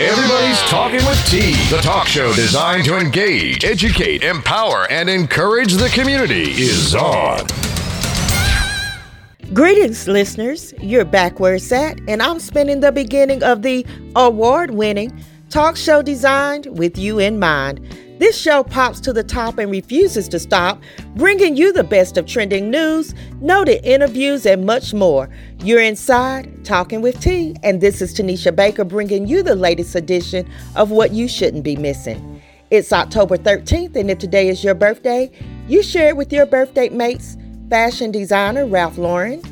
Everybody's Talking with T, the talk show designed to engage, educate, empower, and encourage the community is on. Greetings, listeners. You're back where it's at, and I'm spending the beginning of the award-winning talk show designed with you in mind. This show pops to the top and refuses to stop, bringing you the best of trending news, noted interviews, and much more. You're inside Talking with T, and this is Tanisha Baker bringing you the latest edition of what you shouldn't be missing. It's October 13th, and if today is your birthday, you share it with your birthday mates, fashion designer Ralph Lauren,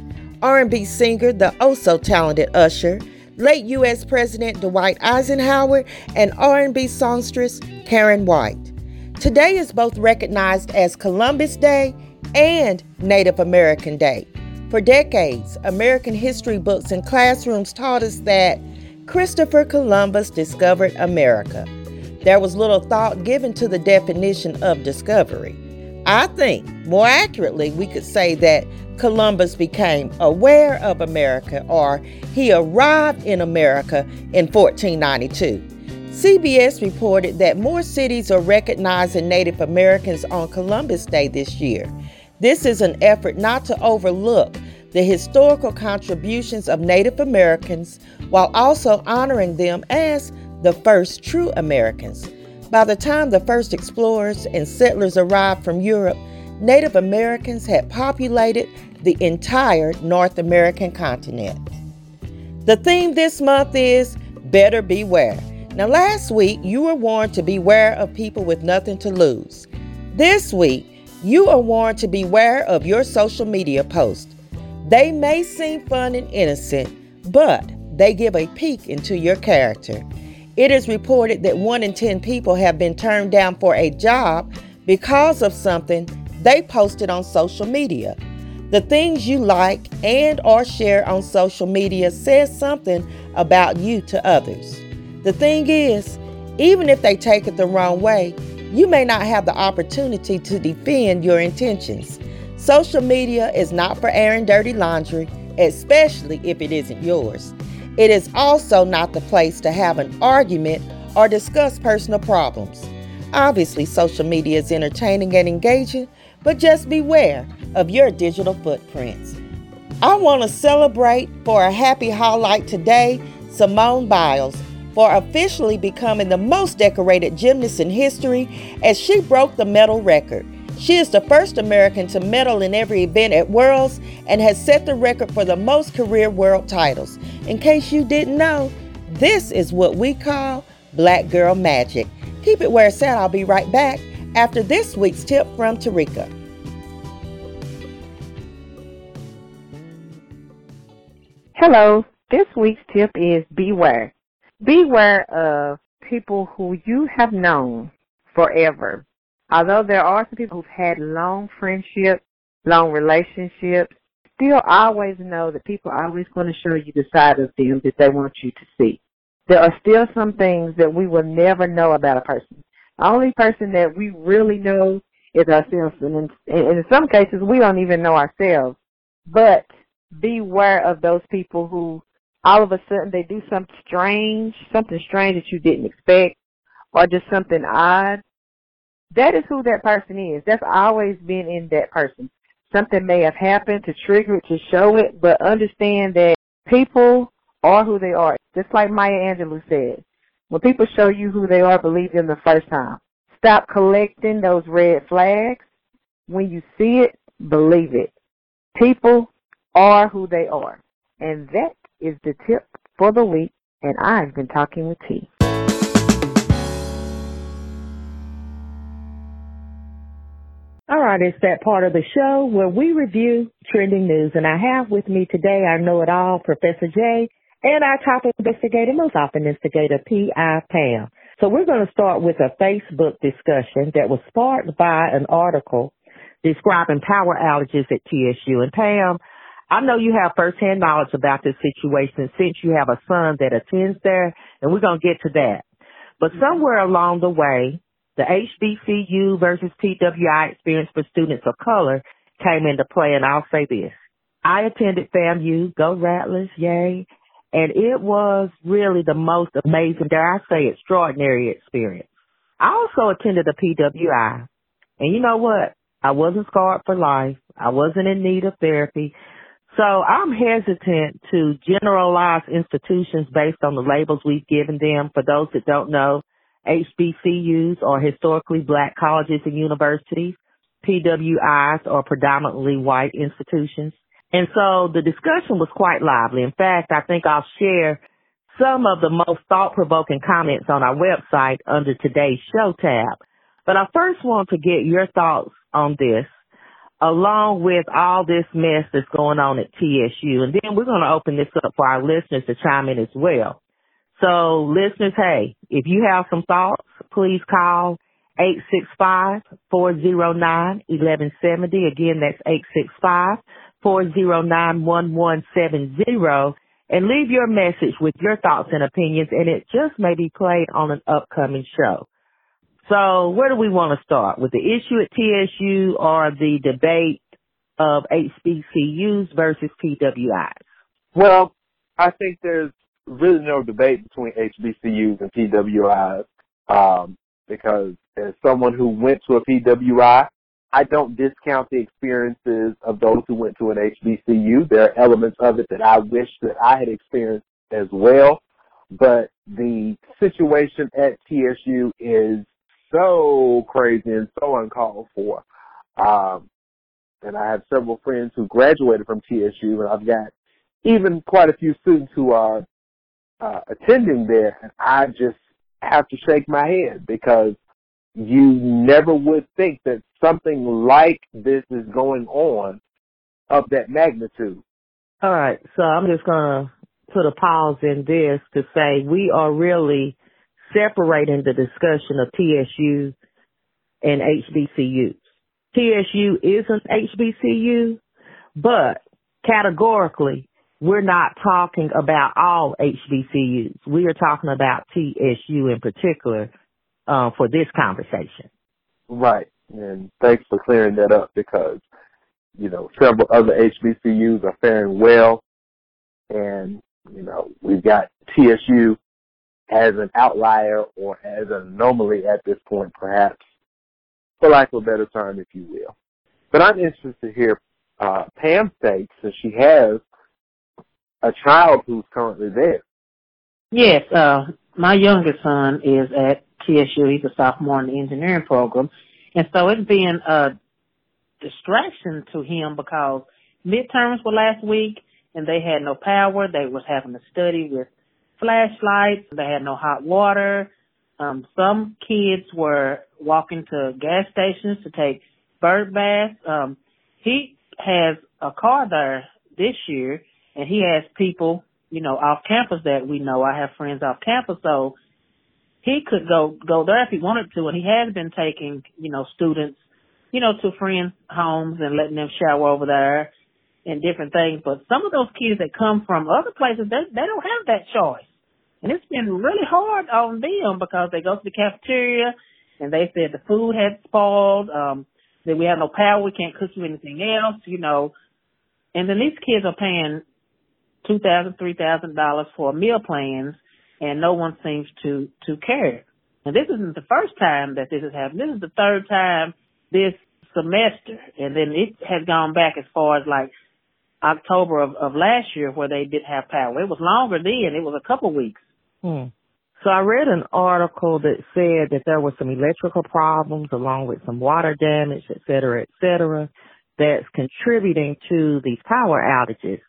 R&B singer, the oh-so-talented Usher, late U.S. President Dwight Eisenhower, and R&B songstress Karen White. Today is both recognized as Columbus Day and Native American Day. For decades, American history books and classrooms taught us that Christopher Columbus discovered America. There was little thought given to the definition of discovery. I think, more accurately, we could say that Columbus became aware of America, or he arrived in America in 1492. CBS reported that more cities are recognizing Native Americans on Columbus Day this year. This is an effort not to overlook the historical contributions of Native Americans while also honoring them as the first true Americans. By the time the first explorers and settlers arrived from Europe, Native Americans had populated the entire North American continent. The theme this month is Better Beware. Now, last week, you were warned to beware of people with nothing to lose. This week, you are warned to beware of your social media posts. They may seem fun and innocent, but they give a peek into your character. It is reported that 1 in 10 people have been turned down for a job because of something they posted on social media. The things you like and or share on social media says something about you to others. The thing is, even if they take it the wrong way, you may not have the opportunity to defend your intentions. Social media is not for airing dirty laundry, especially if it isn't yours. It is also not the place to have an argument or discuss personal problems. Obviously, social media is entertaining and engaging, but just beware of your digital footprints. I want to celebrate for a happy highlight today, Simone Biles, for officially becoming the most decorated gymnast in history as she broke the medal record. She is the first American to medal in every event at Worlds and has set the record for the most career world titles. In case you didn't know, this is what we call Black Girl Magic. Keep it where it's at. I'll be right back after this week's tip from Tarika. Hello, this week's tip is beware. Beware of people who you have known forever. Although there are some people who've had long friendships, long relationships, still always know that people are always going to show you the side of them that they want you to see. There are still some things that we will never know about a person. The only person that we really know is ourselves, and in some cases, we don't even know ourselves. But beware of those people who all of a sudden they do something strange that you didn't expect, or just something odd. That is who that person is. That's always been in that person. Something may have happened to trigger it, to show it, but understand that people are who they are. Just like Maya Angelou said, when people show you who they are, believe them the first time. Stop collecting those red flags. When you see it, believe it. People are who they are. And that is the tip for the week, and I've been talking with T. All right, it's that part of the show where we review trending news, and I have with me today our know-it-all, Professor J, and our top investigator, most often instigator, P.I. Pam. So we're going to start with a Facebook discussion that was sparked by an article describing power outages at TSU. And Pam, I know you have firsthand knowledge about this situation since you have a son that attends there, and we're going to get to that. But somewhere along the way, the HBCU versus PWI experience for students of color came into play, and I'll say this. I attended FAMU, go Rattlers, yay, And it was really the most amazing, dare I say, extraordinary experience. I also attended the PWI. And you know what? I wasn't scarred for life. I wasn't in need of therapy. So I'm hesitant to generalize institutions based on the labels we've given them. For those that don't know, HBCUs are historically black colleges and universities. PWIs are predominantly white institutions. And so the discussion was quite lively. In fact, I think I'll share some of the most thought-provoking comments on our website under today's show tab. But I first want to get your thoughts on this, along with all this mess that's going on at TSU. And then we're going to open this up for our listeners to chime in as well. So, listeners, hey, if you have some thoughts, please call 865-409-1170. Again, that's 865-409-1170. And leave your message with your thoughts and opinions, and it just may be played on an upcoming show. So where do we want to start? With the issue at TSU or the debate of HBCUs versus PWIs? Well, I think there's really no debate between HBCUs and PWIs because as someone who went to a PWI, I don't discount the experiences of those who went to an HBCU. There are elements of it that I wish that I had experienced as well, but the situation at TSU is so crazy and so uncalled for. And I have several friends who graduated from TSU, and I've got even quite a few students who are attending there, and I just have to shake my head because you never would think that something like this is going on of that magnitude. All right, so I'm just going to put a pause in this to say we are really separating the discussion of TSU and HBCUs. TSU is an HBCU, but categorically, we're not talking about all HBCUs. We are talking about TSU in particular for this conversation. Right, and thanks for clearing that up because, you know, several other HBCUs are faring well, and, you know, we've got TSU as an outlier or as an anomaly at this point, perhaps, for lack of a better term, if you will. But I'm interested to hear Pam's take, since she has a child who's currently there. Yes, my youngest son is at TSU. He's a sophomore in the engineering program. And so it's been a distraction to him because midterms were last week, and they had no power. They was having to study with flashlights. They had no hot water. Some kids were walking to gas stations to take bird baths. He has a car there this year, and he has people, you know, off campus that we know. I have friends off campus, so he could go there if he wanted to, and he has been taking, you know, students, you know, to friends' homes and letting them shower over there and different things. But some of those kids that come from other places, they don't have that choice. And it's been really hard on them because they go to the cafeteria and they said the food had spoiled, that we have no power, we can't cook you anything else, you know. And then these kids are paying $2,000, $3,000 for meal plans, and no one seems to care. And this isn't the first time that this has happened. This is the third time this semester. And then it has gone back as far as like October of last year where they did have power. It was longer then. It was a couple weeks. So I read an article that said that there were some electrical problems along with some water damage, et cetera, that's contributing to these power outages.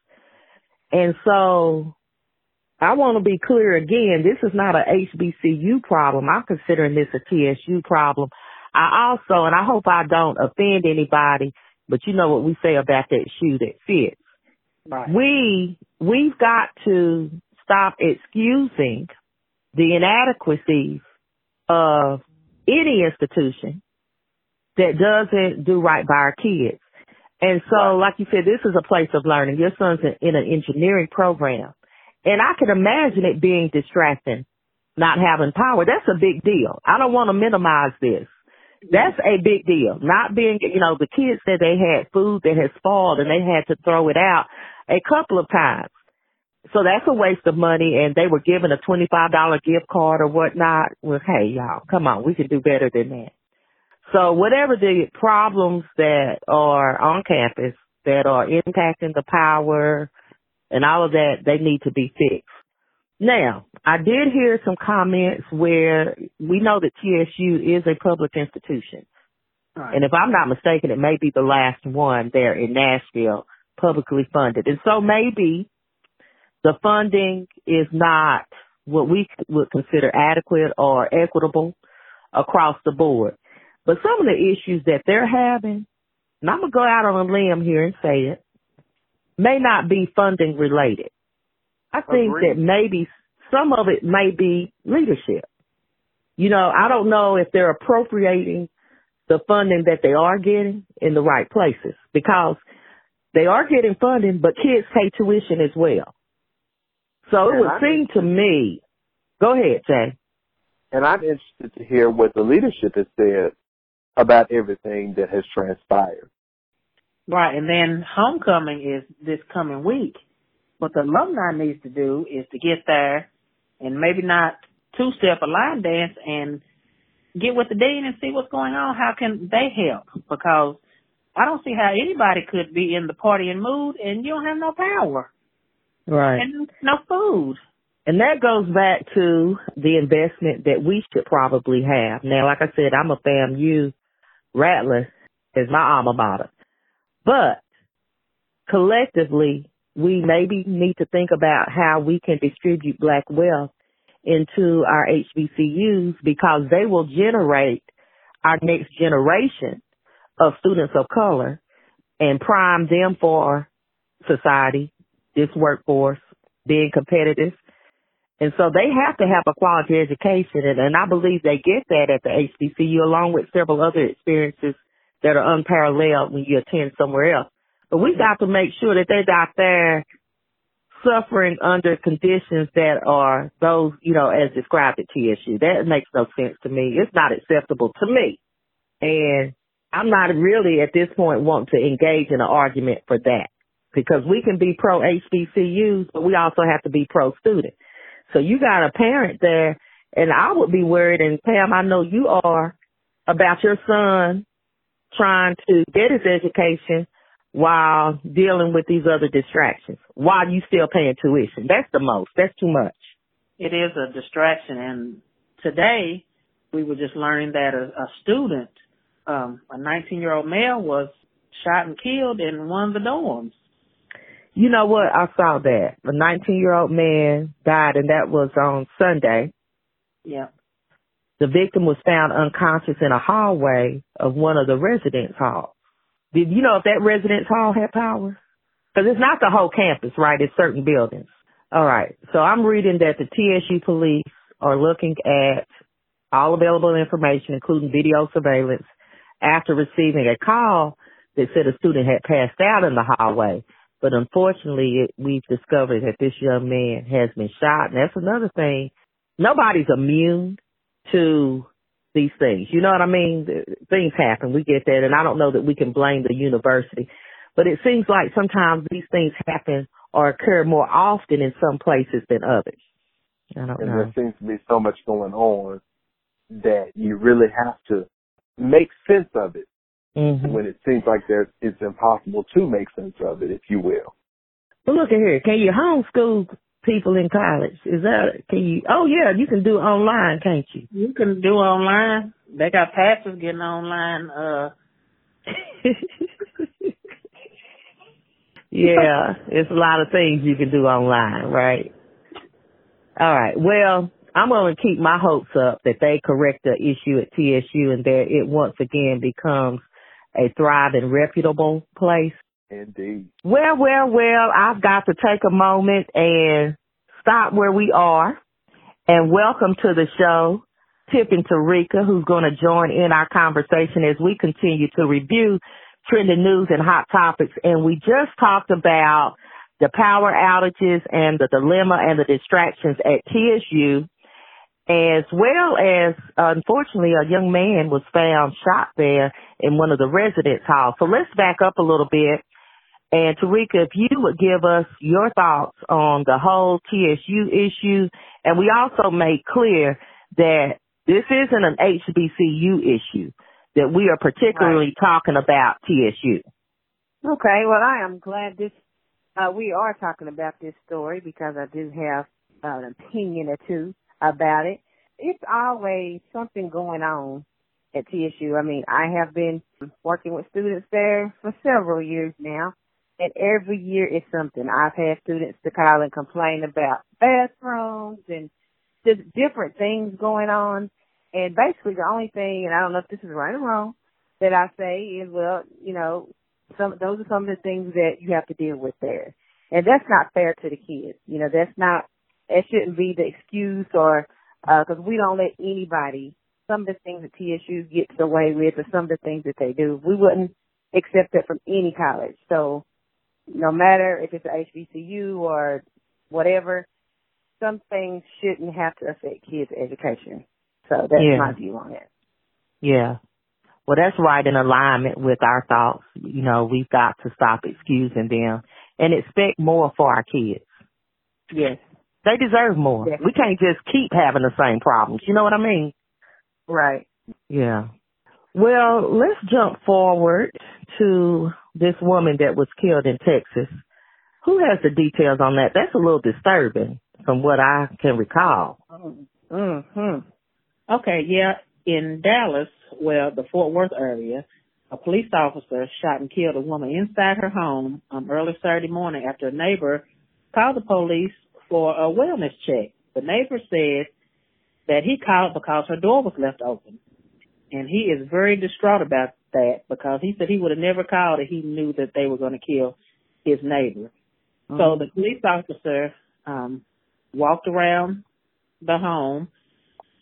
And so I want to be clear again, this is not an HBCU problem. I'm considering this a TSU problem. I also, and I hope I don't offend anybody, but you know what we say about that shoe that fits. Right. We've got to stop excusing the inadequacies of any institution that doesn't do right by our kids. And so, like you said, this is a place of learning. Your son's in an engineering program. And I can imagine it being distracting, not having power. That's a big deal. I don't want to minimize this. That's a big deal. Not being, you know, the kids said they had food that had spoiled and they had to throw it out a couple of times. So that's a waste of money, and they were given a $25 gift card or whatnot. Well, hey, y'all, come on, we can do better than that. So whatever the problems that are on campus that are impacting the power and all of that, they need to be fixed. Now, I did hear some comments where we know that TSU is a public institution. Right. And if I'm not mistaken, it may be the last one there in Nashville publicly funded. And so maybe the funding is not what we would consider adequate or equitable across the board. But some of the issues that they're having, and I'm going to go out on a limb here and say it, may not be funding related. I think that maybe some of it may be leadership. You know, I don't know if they're appropriating the funding that they are getting in the right places, because they are getting funding, but kids pay tuition as well. So it would seem to me, go ahead, Jay. And I'm interested to hear what the leadership has said about everything that has transpired. Right, and then homecoming is this coming week. What the alumni needs to do is to get there and maybe not two-step a line dance and get with the dean and see what's going on. How can they help? Because I don't see how anybody could be in the partying mood and you don't have no power. Right. And no food. And that goes back to the investment that we should probably have. Now, like I said, I'm a FAMU Rattler is my alma mater. But collectively, we maybe need to think about how we can distribute black wealth into our HBCUs, because they will generate our next generation of students of color and prime them for society, this workforce, being competitive. And so they have to have a quality education, and I believe they get that at the HBCU, along with several other experiences that are unparalleled when you attend somewhere else. But we got to make sure that they're not there suffering under conditions that are those, you know, as described at TSU. That makes no sense to me. It's not acceptable to me. And I'm not really at this point wanting to engage in an argument for that, because we can be pro-HBCUs, but we also have to be pro-student. So you got a parent there, and I would be worried, and Pam, I know you are, about your son trying to get his education while dealing with these other distractions, while you still paying tuition. That's the most. That's too much. It is a distraction, and today we were just learning that a student, a 19-year-old male, was shot and killed in one of the dorms. You know what? I saw that. A 19-year-old man died, and that was on Sunday. Yeah. The victim was found unconscious in a hallway of one of the residence halls. Did you know if that residence hall had power? Because it's not the whole campus, right? It's certain buildings. All right. So I'm reading that the TSU police are looking at all available information, including video surveillance, after receiving a call that said a student had passed out in the hallway. But unfortunately, we've discovered that this young man has been shot. And that's another thing. Nobody's immune to these things. You know what I mean? Things happen. We get that. And I don't know that we can blame the university. But it seems like sometimes these things happen or occur more often in some places than others. I don't know. There seems to be so much going on that you really have to make sense of it. Mm-hmm. When it seems like it's impossible to make sense of it, if you will. Well, look at here. Can you homeschool people in college? Oh, yeah, you can do online, can't you? You can do online. They got pastors getting online. Yeah, it's a lot of things you can do online, right? All right, well, I'm going to keep my hopes up that they correct the issue at TSU and that it once again becomes a thriving, reputable place. Indeed. Well, I've got to take a moment and stop where we are and welcome to the show Tip and Tarika, who's going to join in our conversation as we continue to review trending news and hot topics. And we just talked about the power outages and the dilemma and the distractions at TSU, as well as, unfortunately, a young man was found shot there in one of the residence halls. So let's back up a little bit And Tarika, if you would give us your thoughts on the whole TSU issue, and we also made clear that this isn't an HBCU issue, that we are particularly talking about TSU. Okay, well, I am glad this we are talking about this story because I do have an opinion or two about it. It's always something going on at TSU. I mean, I have been working with students there for several years now, and every year it's something. I've had students to call and complain about bathrooms and just different things going on. And basically the only thing, and I don't know if this is right or wrong, that I say is, well, you know, those are some of the things that you have to deal with there. And that's not fair to the kids. You know, that shouldn't be the excuse or, because we don't let anybody, some of the things that TSU gets away with or some of the things that they do, we wouldn't accept that from any college. So no matter if it's a HBCU or whatever, some things shouldn't have to affect kids' education. So that's my view on it. Yeah. Well, that's right in alignment with our thoughts. You know, we've got to stop excusing them and expect more for our kids. Yes. They deserve more. Definitely. We can't just keep having the same problems. You know what I mean? Right. Yeah. Well, let's jump forward to this woman that was killed in Texas. Who has the details on that? That's a little disturbing from what I can recall. Mm-hmm. Okay, yeah. In Dallas, well, the Fort Worth area, a police officer shot and killed a woman inside her home early Saturday morning after a neighbor called the police for a wellness check. The neighbor said that he called because her door was left open. And he is very distraught about that because he said he would have never called if he knew that they were going to kill his neighbor. Mm-hmm. So the police officer walked around the home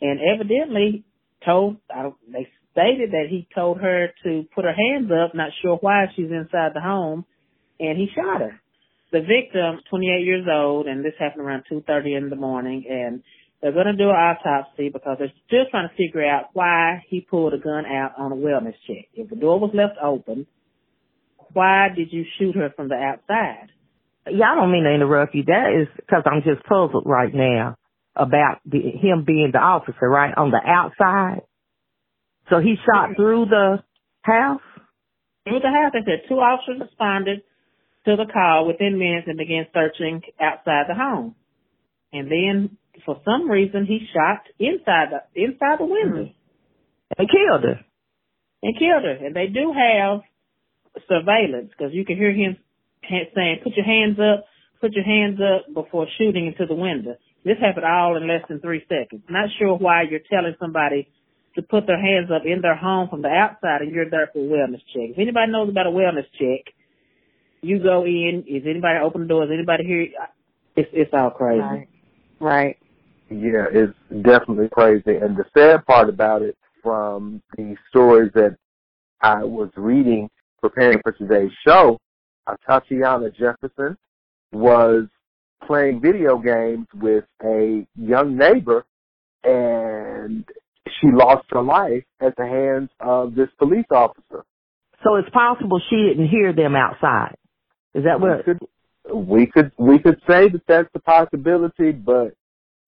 and evidently they stated that he told her to put her hands up, not sure why she's inside the home, and he shot her. The victim, 28 years old, and this happened around 2:30 in the morning, and they're going to do an autopsy because they're still trying to figure out why he pulled a gun out on a wellness check. If the door was left open, why did you shoot her from the outside? Yeah, I don't mean to interrupt you. That is because I'm just puzzled right now about him being the officer, right, on the outside. So he shot through the house? Through the house. They said two officers responded to the call within minutes and began searching outside the home. And then, for some reason, he shot inside the window. And killed her. And they do have surveillance because you can hear him saying, put your hands up before shooting into the window. This happened all in less than 3 seconds. Not sure why you're telling somebody to put their hands up in their home from the outside and you're there for a wellness check. If anybody knows about a wellness check, you go in. Is anybody open the door? Is anybody here? It's all crazy. Right. Yeah, it's definitely crazy. And the sad part about it from the stories that I was reading preparing for today's show, Tatiana Jefferson was playing video games with a young neighbor, and she lost her life at the hands of this police officer. So it's possible she didn't hear them outside. Is that what? We could say that that's a possibility, but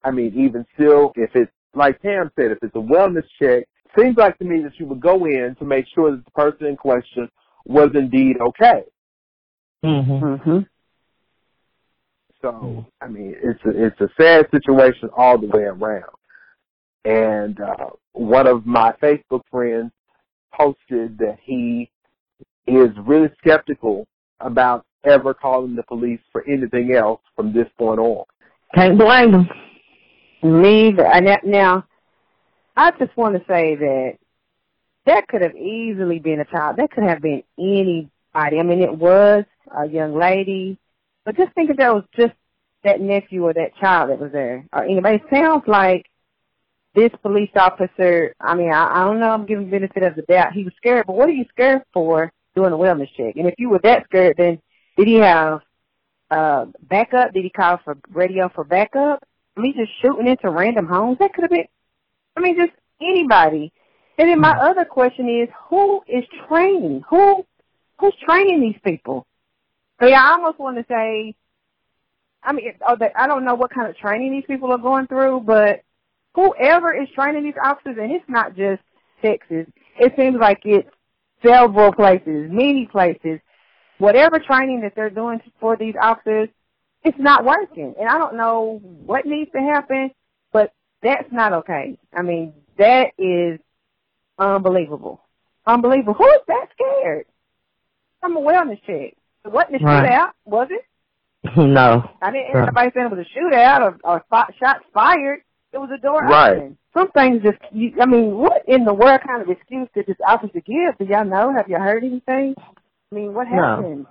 I mean, even still, if it's like Tam said, if it's a wellness check, seems like to me that you would go in to make sure that the person in question was indeed okay. Mm-hmm. So I mean, it's a sad situation all the way around. And one of my Facebook friends posted that he is really skeptical about ever calling the police for anything else from this point on. Can't blame them. Neither. Now, I just want to say that could have easily been a child. That could have been anybody. I mean, it was a young lady. But just think if that was just that nephew or that child that was there or anybody. It sounds like this police officer, I mean, I don't know, I'm giving benefit of the doubt. He was scared, but what are you scared for doing a wellness check? And if you were that scared, then did he have backup? Did he call for radio for backup? I mean, just shooting into random homes? That could have been, I mean, just anybody. And then my other question is, who is training? Who's training these people? So yeah, I almost want to say, I mean, I don't know what kind of training these people are going through, but whoever is training these officers, and it's not just Texas, it seems like it's several places, many places. Whatever training that they're doing for these officers, it's not working. And I don't know what needs to happen, but that's not okay. I mean, that is unbelievable. Unbelievable. Who is that scared? From a wellness check. It wasn't a shootout, was it? No. I didn't hear anybody saying it was a shootout or shots fired. It was a door open. Some things just, I mean, what in the world kind of excuse did this officer give? Do y'all know? Have you heard anything? I mean, what happened? No,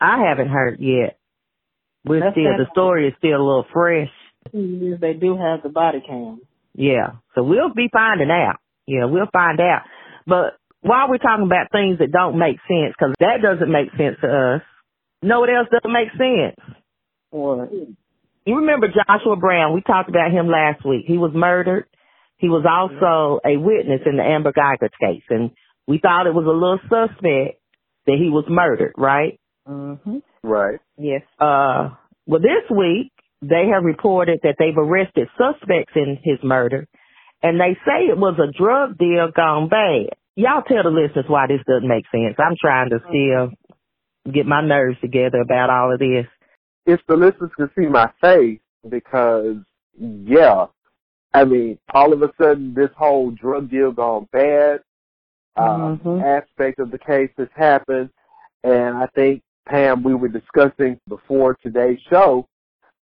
I haven't heard yet. The story is still a little fresh. They do have the body cam. Yeah, so we'll be finding out. Yeah, we'll find out. But while we're talking about things that don't make sense, because that doesn't make sense to us, know what else doesn't make sense? What? You remember Joshua Brown? We talked about him last week. He was murdered. He was also a witness in the Amber Geiger case, and we thought it was a little suspect that he was murdered, right? Mm-hmm. Right. Yes. Well, this week, they have reported that they've arrested suspects in his murder, and they say it was a drug deal gone bad. Y'all tell the listeners why this doesn't make sense. I'm trying to still get my nerves together about all of this. If the listeners can see my face, because, I mean, all of a sudden, this whole drug deal gone bad aspect of the case has happened, and I think, Pam, we were discussing before today's show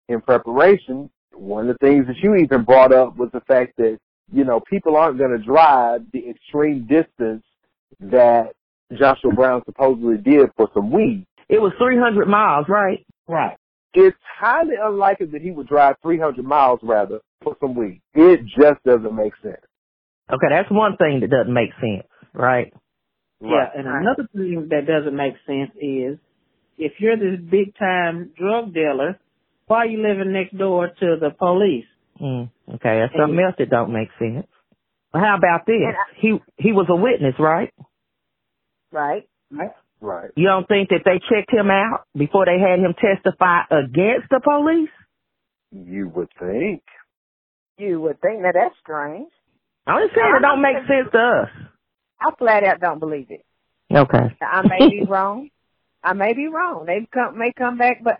in preparation, one of the things that you even brought up was the fact that, you know, people aren't going to drive the extreme distance that Joshua Brown supposedly did for some weed. It was 300 miles, right? Right. It's highly unlikely that he would drive 300 miles, rather, for some weed. It just doesn't make sense. Okay, that's one thing that doesn't make sense, right? Yeah, and another thing that doesn't make sense is, if you're this big-time drug dealer, why are you living next door to the police? Okay, that's something else that don't make sense. Well, how about this? He was a witness, right? Right. You don't think that they checked him out before they had him testify against the police? You would think. Now, that's strange. I'm just saying it don't make sense to us. I flat out don't believe it. Okay. Now, I may be wrong. They may come back, but,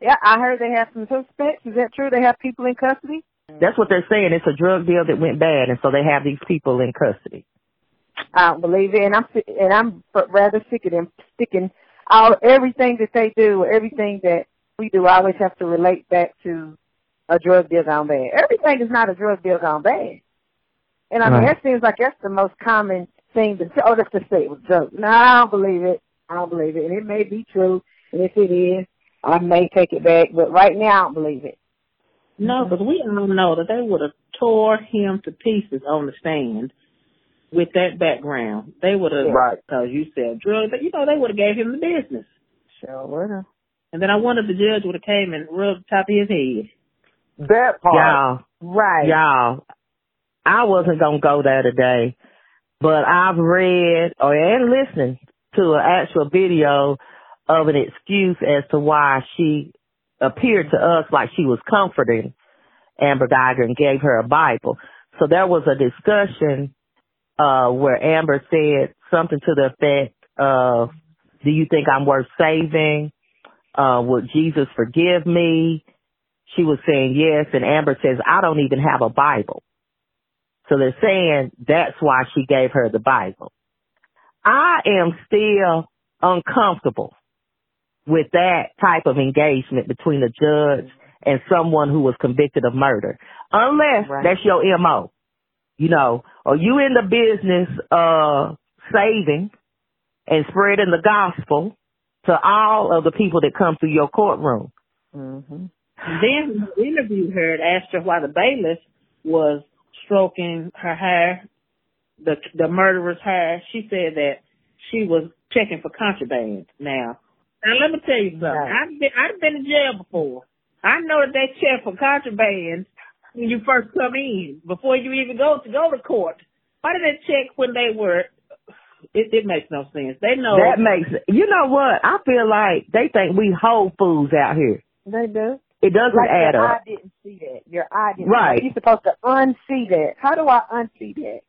yeah, I heard they have some suspects. Is that true? They have people in custody? That's what they're saying. It's a drug deal that went bad, and so they have these people in custody. I don't believe it, and I'm rather sick of them sticking everything that they do, everything that we do. I always have to relate back to a drug deal gone bad. Everything is not a drug deal gone bad. And, I mean, that seems like that's the most common thing to say. Oh, that's to say it was a drug. No, I don't believe it. And it may be true. And if it is, I may take it back. But right now, I don't believe it. No, because we all know that they would have tore him to pieces on the stand with that background. They would have, because you said drugs, but, you know, they would have gave him the business. Sure would have. And then I wonder if the judge would have came and rubbed the top of his head. That part. Y'all, y'all, I wasn't going to go there today, but I've read and listened to an actual video of an excuse as to why she appeared to us like she was comforting Amber Geiger and gave her a Bible. So there was a discussion where Amber said something to the effect of, do you think I'm worth saving? Would Jesus forgive me? She was saying yes, and Amber says, I don't even have a Bible. So they're saying that's why she gave her the Bible. I am still uncomfortable with that type of engagement between a judge and someone who was convicted of murder, unless that's your MO, you know, or you in the business of saving and spreading the gospel to all of the people that come through your courtroom. Mm-hmm. Then the interview heard asked her why the bailiff was stroking her hair, the murderer's hair. She said that she was checking for contraband. Now let me tell you something. I've been in jail before. I know that they check for contraband when you first come in, before you even go to court. Why did they check when they were It makes no sense. They know that makes. You know what? I feel like they think we whole fools out here. They do. It doesn't like add up. I didn't see that. Your eye didn't. Right. You're supposed to unsee that. How do I unsee that?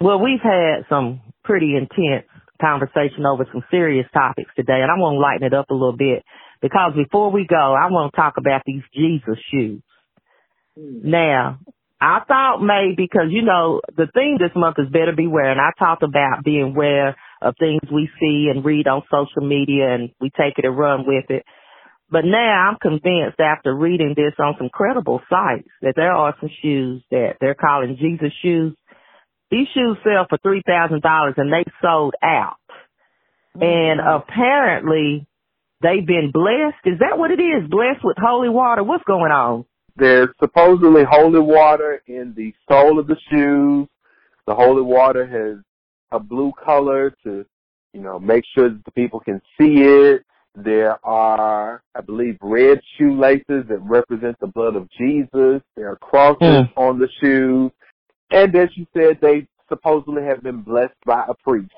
Well, we've had some pretty intense conversation over some serious topics today, and I want to lighten it up a little bit because before we go, I want to talk about these Jesus shoes. Now, I thought maybe because, you know, the theme this month is better beware, and I talked about being aware of things we see and read on social media, and we take it and run with it. But now I'm convinced after reading this on some credible sites that there are some shoes that they're calling Jesus shoes. These shoes sell for $3,000, and they sold out. Mm-hmm. And apparently they've been blessed. Is that what it is? Blessed with holy water? What's going on? There's supposedly holy water in the sole of the shoes. The holy water has a blue color to, you know, make sure that the people can see it. There are, I believe, red shoelaces that represent the blood of Jesus. There are crosses on the shoes. And as you said, they supposedly have been blessed by a priest.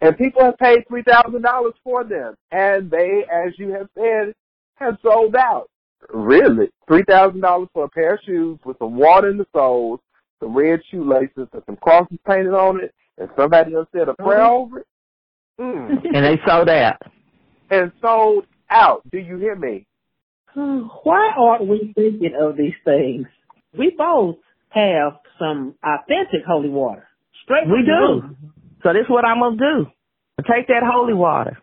And people have paid $3,000 for them. And they, as you have said, have sold out. Really? $3,000 for a pair of shoes with some water in the soles, some red shoelaces, and some crosses painted on it, and somebody else said a prayer over it? And they sold out. And sold out. Do you hear me? Why aren't we thinking of these things? We both have some authentic holy water. Straight we do. So this is what I'm going to do. Take that holy water.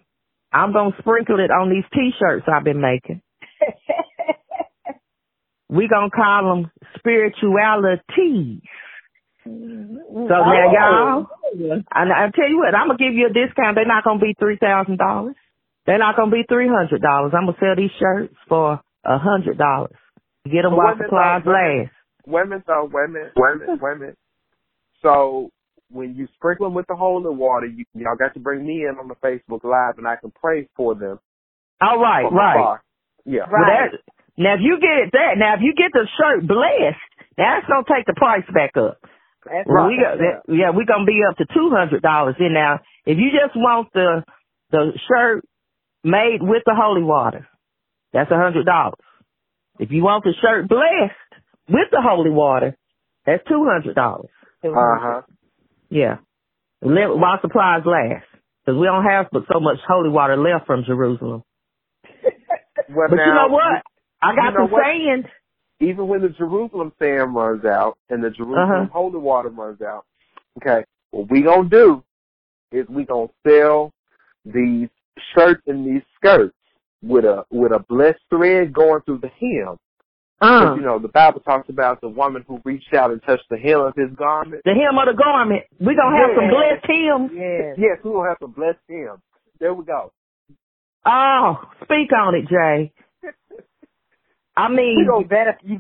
I'm going to sprinkle it on these T-shirts I've been making. We're going to call them spiritualities. So now, y'all, I tell you what, I'm going to give you a discount. They're not going to be $3,000. They're not going to be $300. I'm going to sell these shirts for $100. Get them while supplies last. Women. So when you sprinkle them with the holy water, y'all got to bring me in on the Facebook Live, and I can pray for them. All right, right. Yeah. Right. Well, now, if you get that, now if you get the shirt blessed, that's gonna take the price back up. That's right. We're gonna be up to $200 in now. If you just want the shirt made with the holy water, that's $100. If you want the shirt blessed with the holy water, that's $200. Yeah. While supplies last, because we don't have but so much holy water left from Jerusalem. Well, but now, you know what? I got some sayings. Even when the Jerusalem sand runs out and the Jerusalem holy water runs out, okay, what we going to do is we going to sell these shirts and these skirts with a blessed thread going through the hem. You know, the Bible talks about the woman who reached out and touched the hem of his garment. The hem of the garment. We're going to have some blessed hems. Yes, we're going to have some blessed hems. There we go. Oh, speak on it, Jay. I mean, you better patent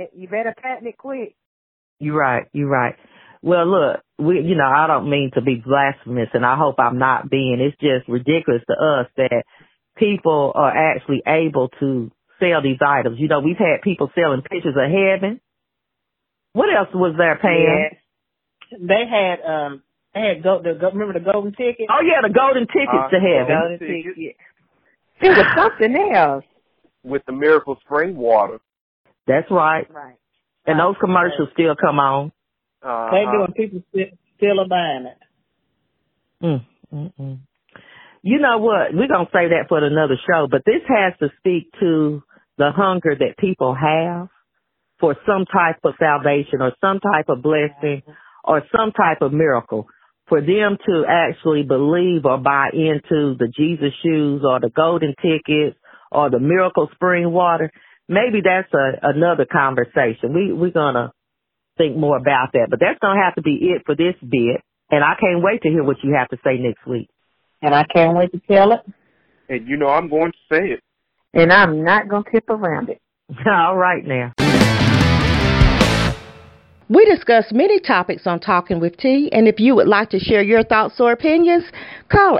it. You better patent it quick. You're right. Well, look, I don't mean to be blasphemous, and I hope I'm not being. It's just ridiculous to us that people are actually able to sell these items. You know, we've had people selling pictures of heaven. What else was there, Pam? Yes. They had remember the golden ticket? Oh, yeah, the golden tickets to heaven. Golden ticket. It was something else. With the miracle spring water. That's right. And those commercials still come on. They do, and people still are buying it. You know what? We're going to save that for another show, but this has to speak to the hunger that people have for some type of salvation or some type of blessing or some type of miracle. For them to actually believe or buy into the Jesus shoes or the golden tickets or the miracle spring water, maybe that's another conversation. We're going to think more about that. But that's going to have to be it for this bit. And I can't wait to hear what you have to say next week. And I can't wait to tell it. And you know I'm going to say it. And I'm not going to tip around it. All right now. We discuss many topics on Talking with T, and if you would like to share your thoughts or opinions, call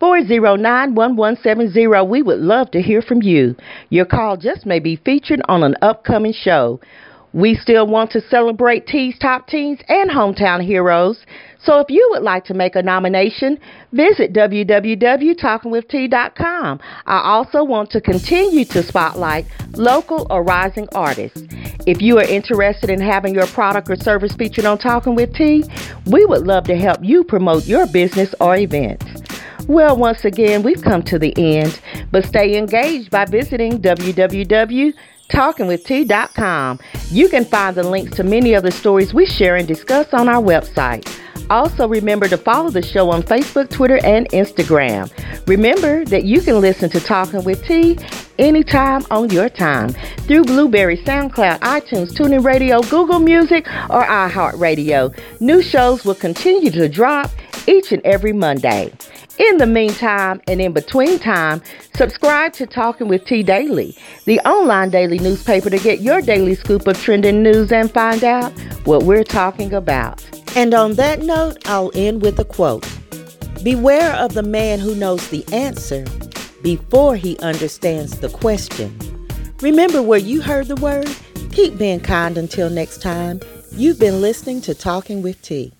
865-409-1170. We would love to hear from you. Your call just may be featured on an upcoming show. We still want to celebrate T's Top Teens and hometown heroes, so if you would like to make a nomination, visit www.talkingwitht.com. I also want to continue to spotlight local or rising artists. If you are interested in having your product or service featured on Talking With T, we would love to help you promote your business or event. Well, once again, we've come to the end, but stay engaged by visiting www.talkingwitht.com. You can find the links to many of the stories we share and discuss on our website. Also, remember to follow the show on Facebook, Twitter, and Instagram. Remember that you can listen to Talking With T anytime on your time through Blueberry, SoundCloud, iTunes, TuneIn Radio, Google Music, or iHeartRadio. New shows will continue to drop each and every Monday. In the meantime and in between time, subscribe to Talking With T Daily, the online daily newspaper to get your daily scoop of trending news and find out what we're talking about. And on that note, I'll end with a quote. Beware of the man who knows the answer before he understands the question. Remember where you heard the word? Keep being kind until next time. You've been listening to Talking With T.